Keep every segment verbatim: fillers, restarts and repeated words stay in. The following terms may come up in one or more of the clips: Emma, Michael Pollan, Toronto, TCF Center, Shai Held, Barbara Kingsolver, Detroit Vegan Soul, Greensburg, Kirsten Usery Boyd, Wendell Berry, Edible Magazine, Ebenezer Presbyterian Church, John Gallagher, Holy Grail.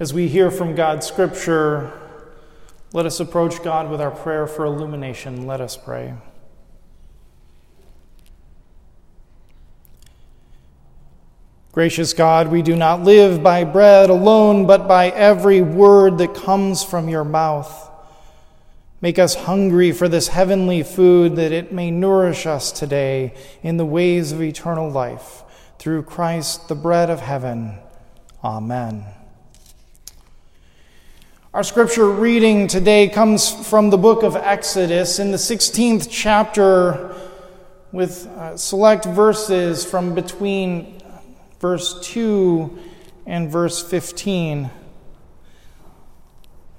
As we hear from God's scripture, let us approach God with our prayer for illumination. Let us pray. Gracious God, we do not live by bread alone, but by every word that comes from your mouth. Make us hungry for this heavenly food, that it may nourish us today in the ways of eternal life. Through Christ, the bread of heaven. Amen. Our scripture reading today comes from the book of Exodus in the sixteenth chapter, with uh, select verses from between verse two and verse fifteen.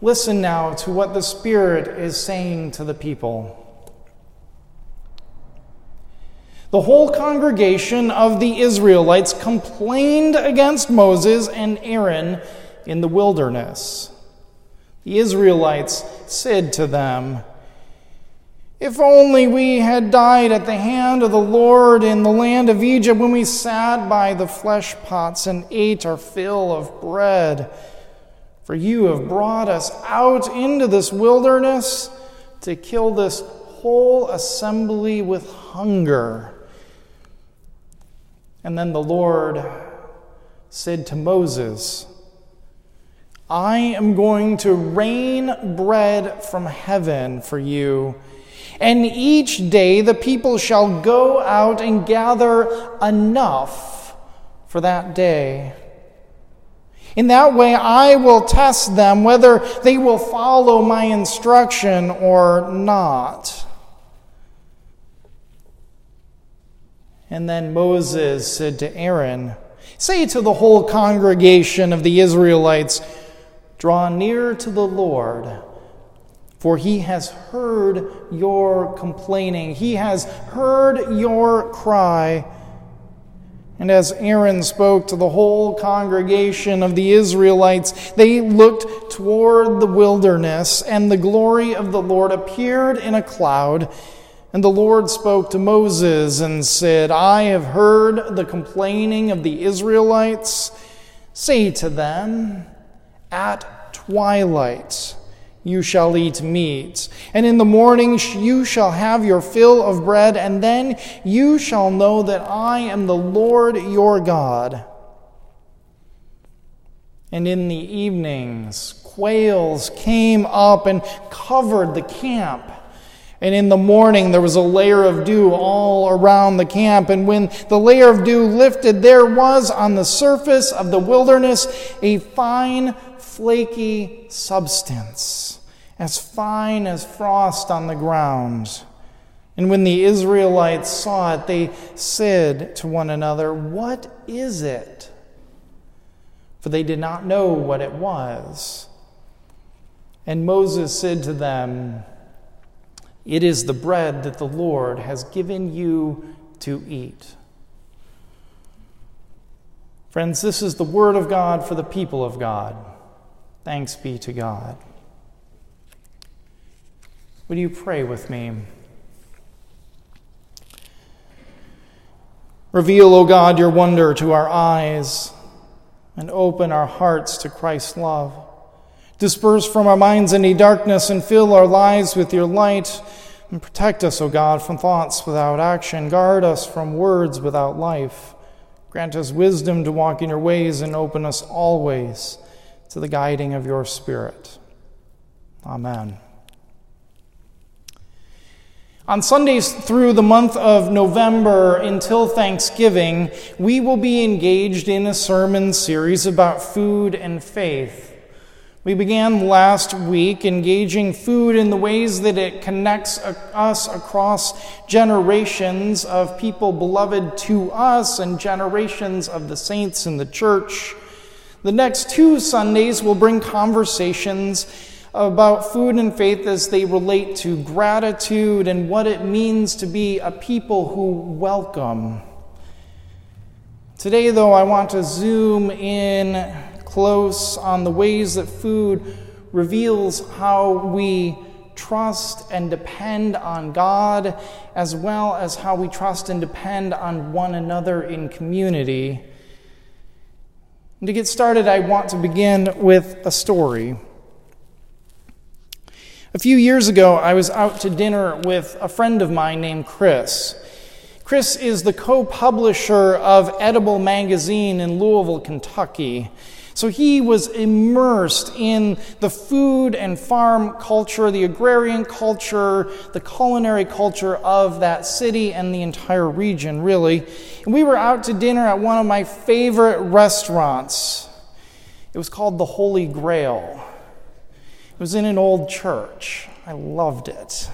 Listen now to what the Spirit is saying to the people. The whole congregation of the Israelites complained against Moses and Aaron in the wilderness. The Israelites said to them, "If only we had died at the hand of the Lord in the land of Egypt, when we sat by the flesh pots and ate our fill of bread. For you have brought us out into this wilderness to kill this whole assembly with hunger." And then the Lord said to Moses, "I am going to rain bread from heaven for you, and each day the people shall go out and gather enough for that day. In that way I will test them whether they will follow my instruction or not." And then Moses said to Aaron, "Say to the whole congregation of the Israelites, 'Draw near to the Lord, for he has heard your complaining. He has heard your cry.'" And as Aaron spoke to the whole congregation of the Israelites, they looked toward the wilderness, and the glory of the Lord appeared in a cloud. And the Lord spoke to Moses and said, "I have heard the complaining of the Israelites. Say to them, 'At twilight you shall eat meat, and in the morning you shall have your fill of bread, and then you shall know that I am the Lord your God. And in the evenings quails came up and covered the camp, and in the morning there was a layer of dew all around the camp. And when the layer of dew lifted, there was on the surface of the wilderness a fine flaky substance, as fine as frost on the ground. And when the Israelites saw it, they said to one another, 'What is it?' For they did not know what it was. And Moses said to them, 'It is the bread that the Lord has given you to eat.'" Friends, this is the word of God for the people of God. Thanks be to God. Would you pray with me? Reveal, O God, your wonder to our eyes, and open our hearts to Christ's love. Disperse from our minds any darkness and fill our lives with your light. And protect us, O God, from thoughts without action. Guard us from words without life. Grant us wisdom to walk in your ways, and open us always to the guiding of your Spirit. Amen. On Sundays through the month of November until Thanksgiving, we will be engaged in a sermon series about food and faith. We began last week engaging food in the ways that it connects us across generations of people beloved to us and generations of the saints in the church. The next two Sundays will bring conversations about food and faith as they relate to gratitude and what it means to be a people who welcome. Today, though, I want to zoom in close on the ways that food reveals how we trust and depend on God, as well as how we trust and depend on one another in community. And to get started, I want to begin with a story. A few years ago, I was out to dinner with a friend of mine named Chris. Chris is the co-publisher of Edible Magazine in Louisville, Kentucky. So he was immersed in the food and farm culture, the agrarian culture, the culinary culture of that city and the entire region, really. And we were out to dinner at one of my favorite restaurants. It was called the Holy Grail. It was in an old church. I loved it.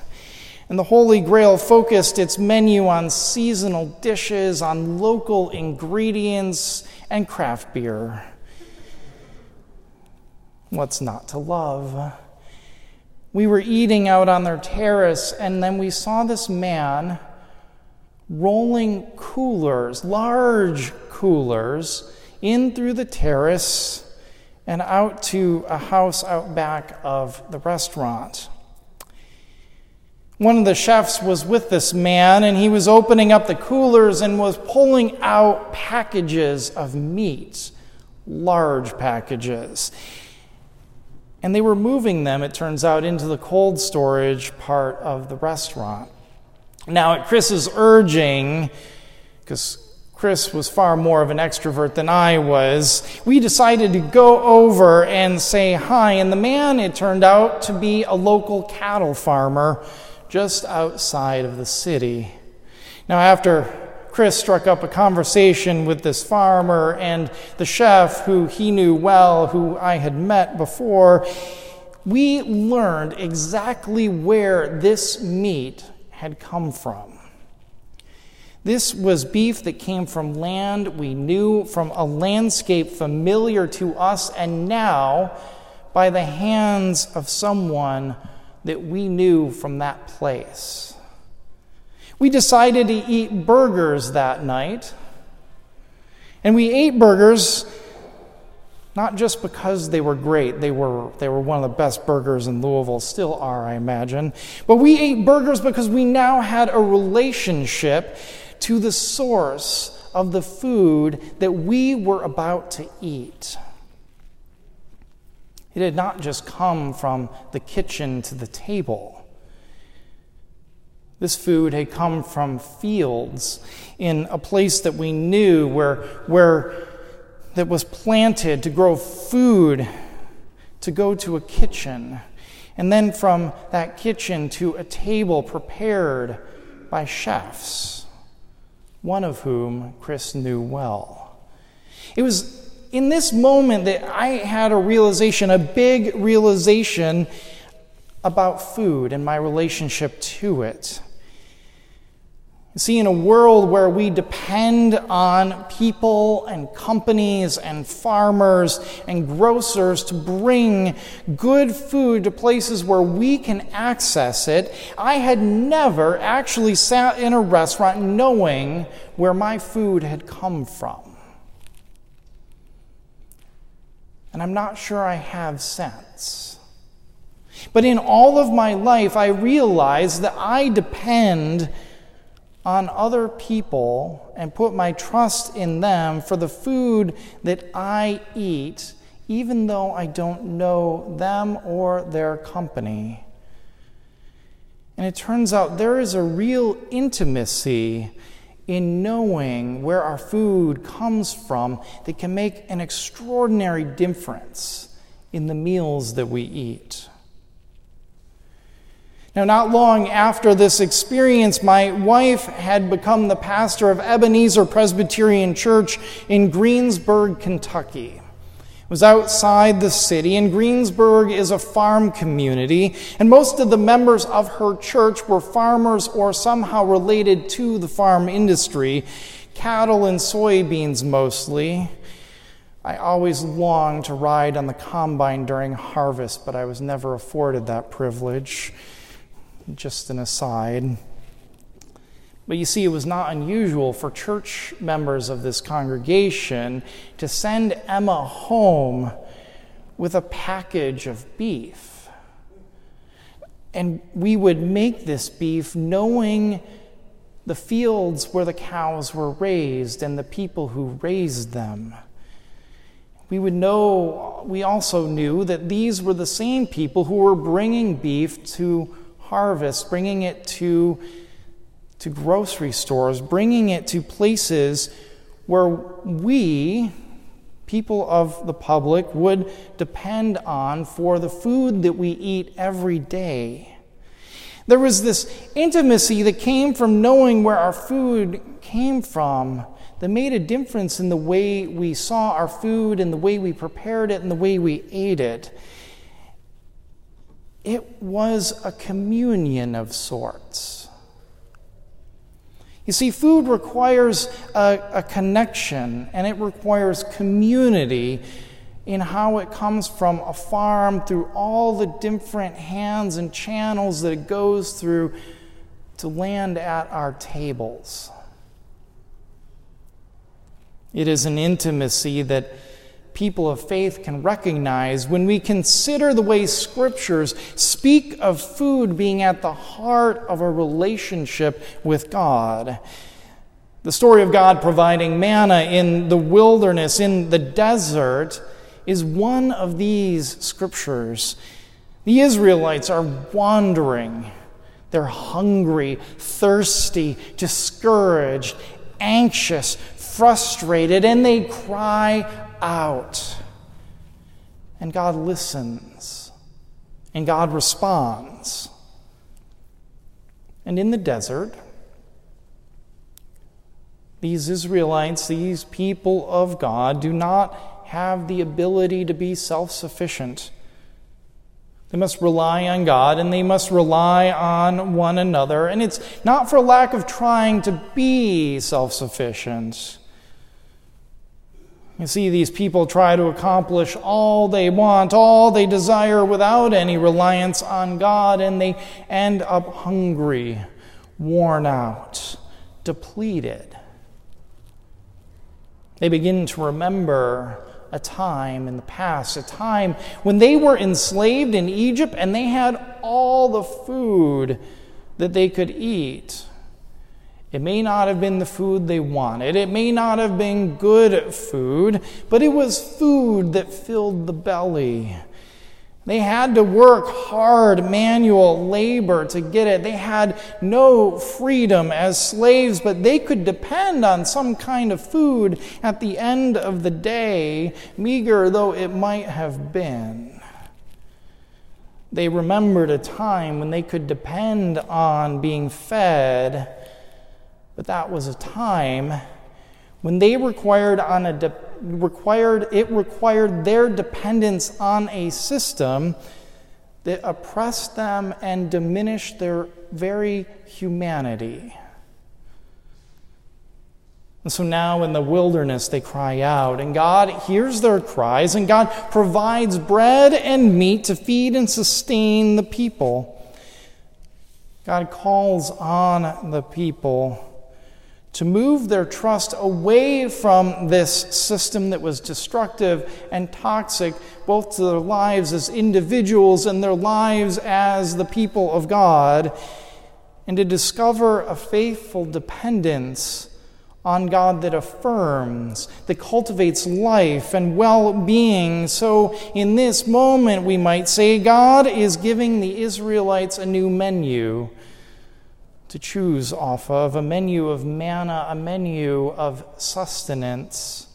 And the Holy Grail focused its menu on seasonal dishes, on local ingredients, and craft beer. What's not to love? We were eating out on their terrace, and then we saw this man rolling coolers, large coolers, in through the terrace and out to a house out back of the restaurant. One of the chefs was with this man, and he was opening up the coolers and was pulling out packages of meat, large packages. And they were moving them, it turns out, into the cold storage part of the restaurant. Now, at Chris's urging, because Chris was far more of an extrovert than I was, we decided to go over and say hi. And the man, it turned out, to be a local cattle farmer just outside of the city. Now, after Chris struck up a conversation with this farmer and the chef, who he knew well, who I had met before, we learned exactly where this meat had come from. This was beef that came from land we knew, from a landscape familiar to us, and now by the hands of someone that we knew from that place. We decided to eat burgers that night, and we ate burgers not just because they were great, they were, they were one of the best burgers in Louisville, still are, I imagine, but we ate burgers because we now had a relationship to the source of the food that we were about to eat. It had not just come from the kitchen to the table. This food had come from fields in a place that we knew where, where that was planted to grow food, to go to a kitchen, and then from that kitchen to a table prepared by chefs, one of whom Chris knew well. It was in this moment that I had a realization, a big realization about food and my relationship to it. You see, in a world where we depend on people and companies and farmers and grocers to bring good food to places where we can access it, I had never actually sat in a restaurant knowing where my food had come from. And I'm not sure I have since. But in all of my life, I realize that I depend on other people and put my trust in them for the food that I eat, even though I don't know them or their company. And it turns out there is a real intimacy in knowing where our food comes from that can make an extraordinary difference in the meals that we eat. Now, not long after this experience, my wife had become the pastor of Ebenezer Presbyterian Church in Greensburg, Kentucky. It was outside the city, and Greensburg is a farm community, and most of the members of her church were farmers or somehow related to the farm industry, cattle and soybeans mostly. I always longed to ride on the combine during harvest, but I was never afforded that privilege. Just an aside. But you see, it was not unusual for church members of this congregation to send Emma home with a package of beef. And we would make this beef knowing the fields where the cows were raised and the people who raised them. we would know, we also knew that these were the same people who were bringing beef to harvest, bringing it to, to grocery stores, bringing it to places where we, people of the public, would depend on for the food that we eat every day. There was this intimacy that came from knowing where our food came from that made a difference in the way we saw our food and the way we prepared it and the way we ate it. It was a communion of sorts. You see, food requires a, a connection, and it requires community in how it comes from a farm through all the different hands and channels that it goes through to land at our tables. It is an intimacy that people of faith can recognize when we consider the way scriptures speak of food being at the heart of a relationship with God. The story of God providing manna in the wilderness, in the desert, is one of these scriptures. The Israelites are wandering. They're hungry, thirsty, discouraged, anxious, frustrated, and they cry out. And God listens. And God responds. And in the desert, these Israelites, these people of God, do not have the ability to be self-sufficient. They must rely on God, and they must rely on one another. And it's not for lack of trying to be self-sufficient. You see, these people try to accomplish all they want, all they desire, without any reliance on God, and they end up hungry, worn out, depleted. They begin to remember a time in the past, a time when they were enslaved in Egypt and they had all the food that they could eat. It may not have been the food they wanted. It may not have been good food, but it was food that filled the belly. They had to work hard manual labor to get it. They had no freedom as slaves, but they could depend on some kind of food at the end of the day, meager though it might have been. They remembered a time when they could depend on being fed. But that was a time when they required on a de- required it required their dependence on a system that oppressed them and diminished their very humanity. And so now in the wilderness they cry out, and God hears their cries, and God provides bread and meat to feed and sustain the people. God calls on the people to move their trust away from this system that was destructive and toxic, both to their lives as individuals and their lives as the people of God, and to discover a faithful dependence on God that affirms, that cultivates life and well-being. So in this moment, we might say, God is giving the Israelites a new menu to choose off of, a menu of manna, a menu of sustenance.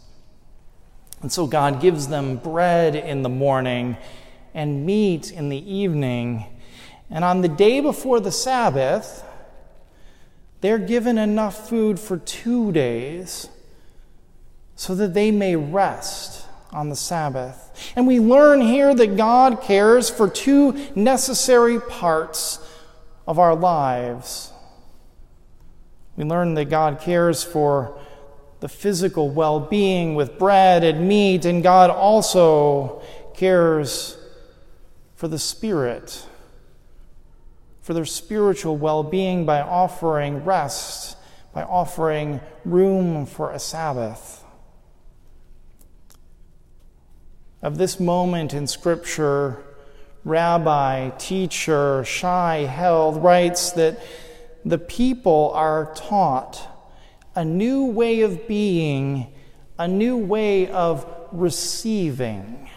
And so God gives them bread in the morning and meat in the evening. And on the day before the Sabbath, they're given enough food for two days so that they may rest on the Sabbath. And we learn here that God cares for two necessary parts of our lives. We learn that God cares for the physical well-being with bread and meat, and God also cares for the spirit, for their spiritual well-being by offering rest, by offering room for a Sabbath. Of this moment in Scripture, Rabbi, teacher Shai Held writes that the people are taught a new way of being, a new way of receiving.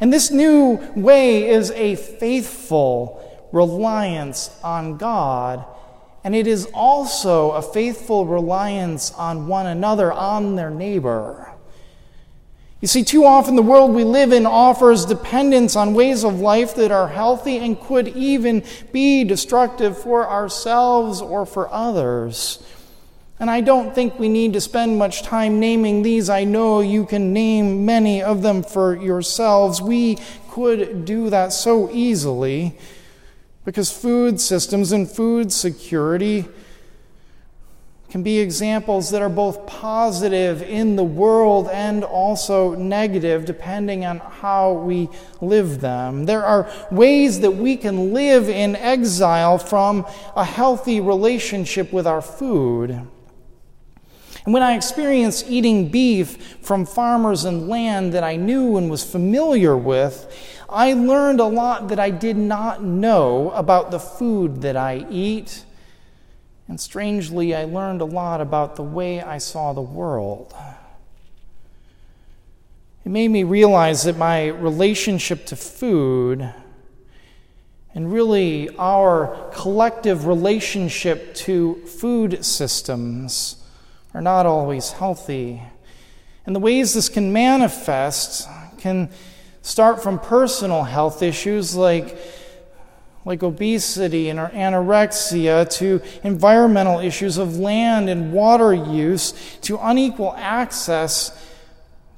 And this new way is a faithful reliance on God, and it is also a faithful reliance on one another, on their neighbor. You see, too often the world we live in offers dependence on ways of life that are healthy and could even be destructive for ourselves or for others. And I don't think we need to spend much time naming these. I know you can name many of them for yourselves. We could do that so easily because food systems and food security can be examples that are both positive in the world and also negative, depending on how we live them. There are ways that we can live in exile from a healthy relationship with our food. And when I experienced eating beef from farmers and land that I knew and was familiar with, I learned a lot that I did not know about the food that I eat. And strangely, I learned a lot about the way I saw the world. It made me realize that my relationship to food, and really our collective relationship to food systems, are not always healthy. And the ways this can manifest can start from personal health issues like, like obesity and anorexia, to environmental issues of land and water use, to unequal access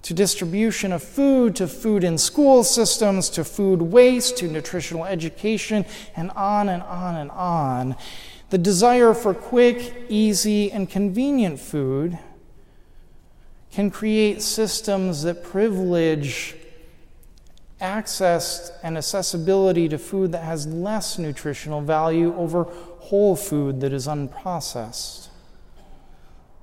to distribution of food, to food in school systems, to food waste, to nutritional education, and on and on and on. The desire for quick, easy, and convenient food can create systems that privilege access and accessibility to food that has less nutritional value over whole food that is unprocessed.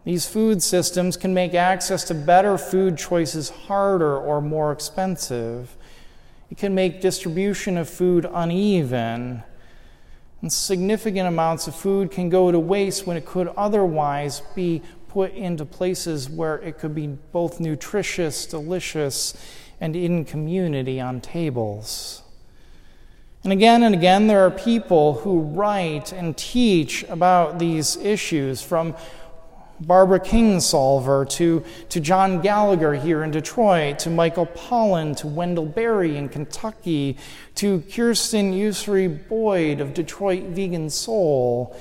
These food systems can make access to better food choices harder or more expensive. It can make distribution of food uneven, and significant amounts of food can go to waste when it could otherwise be put into places where it could be both nutritious, delicious, and in community on tables. And again and again, there are people who write and teach about these issues, from Barbara Kingsolver to, to John Gallagher here in Detroit, to Michael Pollan, to Wendell Berry in Kentucky, to Kirsten Usery Boyd of Detroit Vegan Soul.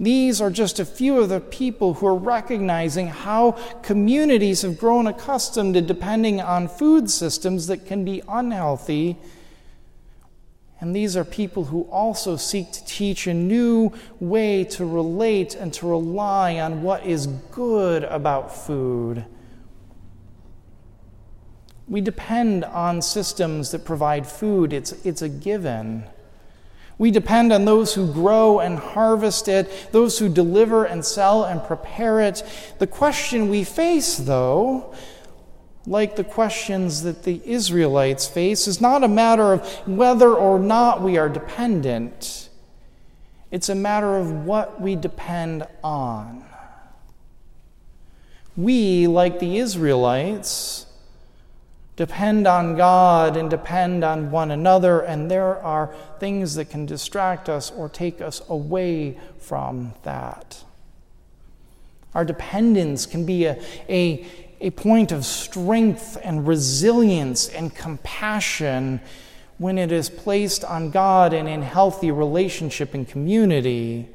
These are just a few of the people who are recognizing how communities have grown accustomed to depending on food systems that can be unhealthy. And these are people who also seek to teach a new way to relate and to rely on what is good about food. We depend on systems that provide food. It's, it's a given. We depend on those who grow and harvest it, those who deliver and sell and prepare it. The question we face, though, like the questions that the Israelites face, is not a matter of whether or not we are dependent. It's a matter of what we depend on. We, like the Israelites, depend on God and depend on one another, and there are things that can distract us or take us away from that. Our dependence can be a, a, a point of strength and resilience and compassion when it is placed on God and in healthy relationship and community.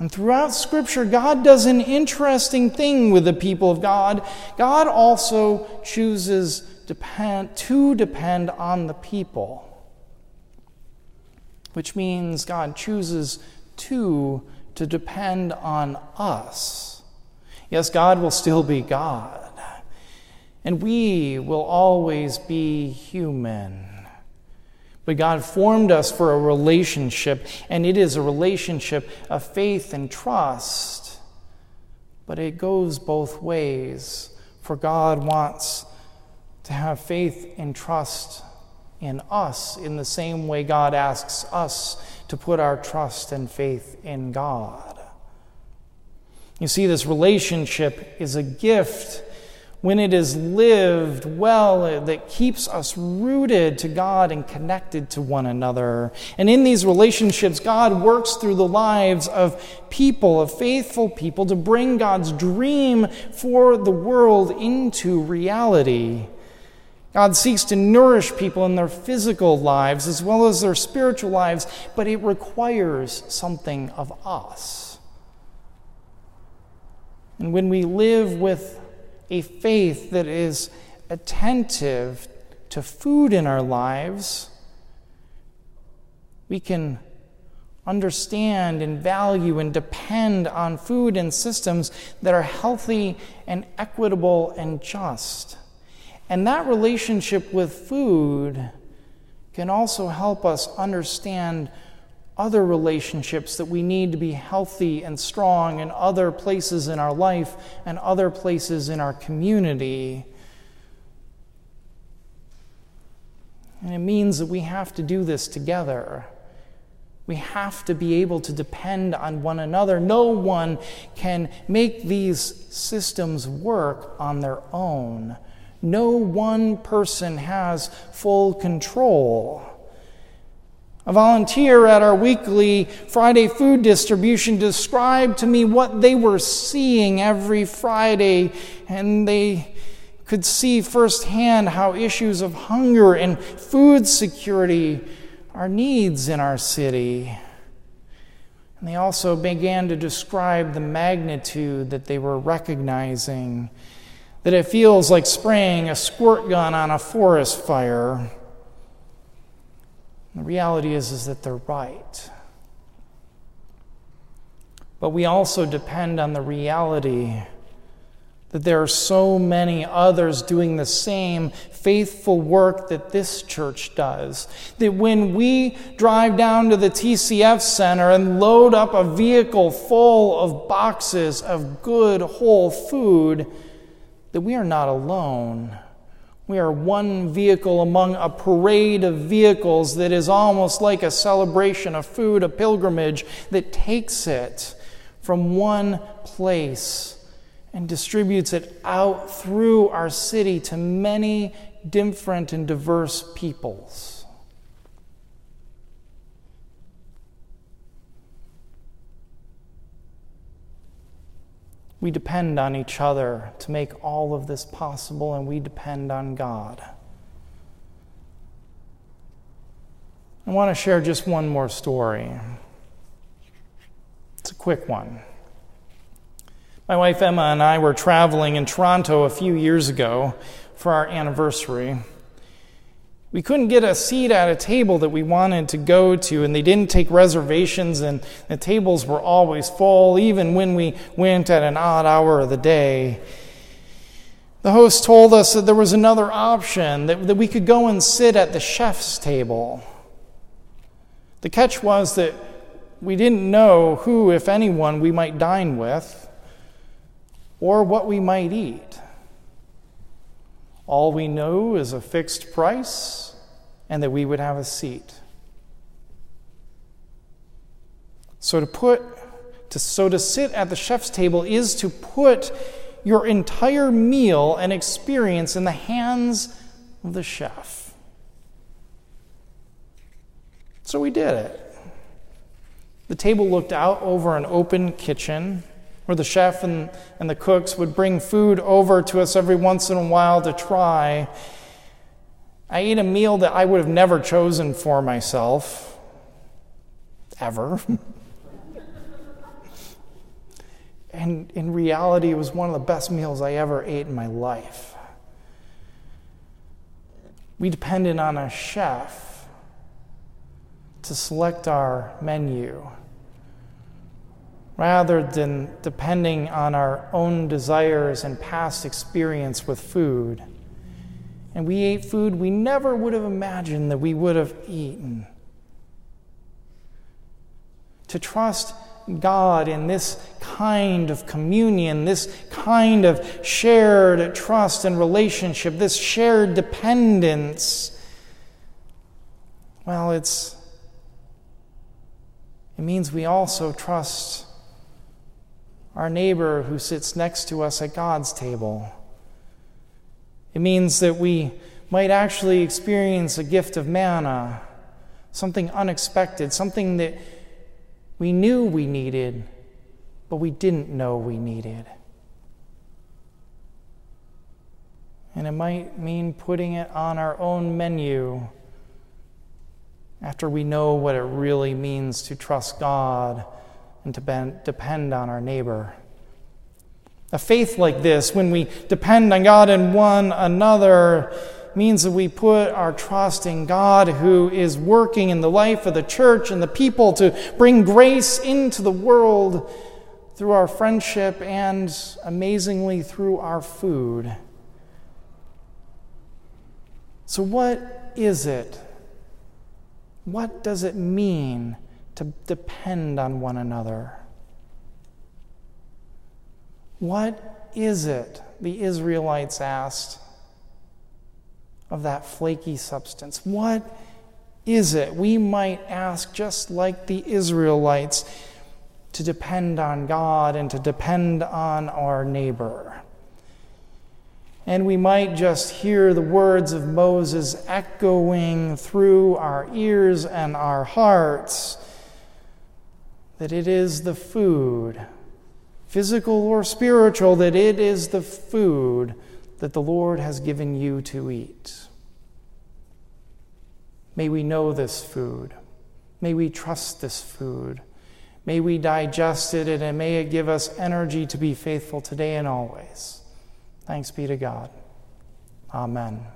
And throughout Scripture, God does an interesting thing with the people of God. God also chooses depend, to depend on the people, which means God chooses to, to depend on us. Yes, God will still be God, and we will always be human. But God formed us for a relationship, and it is a relationship of faith and trust. But it goes both ways, for God wants to have faith and trust in us in the same way God asks us to put our trust and faith in God. You see, this relationship is a gift when it is lived well, that keeps us rooted to God and connected to one another. And in these relationships, God works through the lives of people, of faithful people, to bring God's dream for the world into reality. God seeks to nourish people in their physical lives as well as their spiritual lives, but it requires something of us. And when we live with a faith that is attentive to food in our lives, we can understand and value and depend on food and systems that are healthy and equitable and just. And that relationship with food can also help us understand other relationships that we need to be healthy and strong in other places in our life and other places in our community. And it means that we have to do this together. We have to be able to depend on one another. No one can make these systems work on their own. No one person has full control. A volunteer at our weekly Friday food distribution described to me what they were seeing every Friday, and they could see firsthand how issues of hunger and food security are needs in our city. And they also began to describe the magnitude that they were recognizing, that it feels like spraying a squirt gun on a forest fire. The reality is, is that they're right. But we also depend on the reality that there are so many others doing the same faithful work that this church does. That when we drive down to the T C F Center and load up a vehicle full of boxes of good whole food, that we are not alone. We are one vehicle among a parade of vehicles that is almost like a celebration of food, a pilgrimage that takes it from one place and distributes it out through our city to many different and diverse peoples. We depend on each other to make all of this possible, and we depend on God. I want to share just one more story. It's a quick one. My wife Emma and I were traveling in Toronto a few years ago for our anniversary. We couldn't get a seat at a table that we wanted to go to, and they didn't take reservations, and the tables were always full, even when we went at an odd hour of the day. The host told us that there was another option, that, that we could go and sit at the chef's table. The catch was that we didn't know who, if anyone, we might dine with or what we might eat. All we know is a fixed price and that we would have a seat. So to put, to, so to sit at the chef's table is to put your entire meal and experience in the hands of the chef. So we did it. The table looked out over an open kitchen, where the chef and, and the cooks would bring food over to us every once in a while to try. I ate a meal that I would have never chosen for myself, ever. And in reality, it was one of the best meals I ever ate in my life. We depended on a chef to select our menu, rather than depending on our own desires and past experience with food. And we ate food we never would have imagined that we would have eaten. To trust God in this kind of communion, this kind of shared trust and relationship, this shared dependence, well, it's it means we also trust our neighbor who sits next to us at God's table, It means that we might actually experience a gift of manna, something unexpected, something that we knew we needed, but we didn't know we needed. And it might mean putting it on our own menu after we know what it really means to trust God and to ben- depend on our neighbor. A faith like this, when we depend on God and one another, means that we put our trust in God, who is working in the life of the church and the people to bring grace into the world through our friendship and, amazingly, through our food. So what is it? What does it mean to depend on one another? What is it, the Israelites asked, of that flaky substance? What is it we might ask, just like the Israelites, to depend on God and to depend on our neighbor? And we might just hear the words of Moses echoing through our ears and our hearts, that it is the food, physical or spiritual, that it is the food that the Lord has given you to eat. May we know this food. May we trust this food. May we digest it, and may it give us energy to be faithful today and always. Thanks be to God. Amen.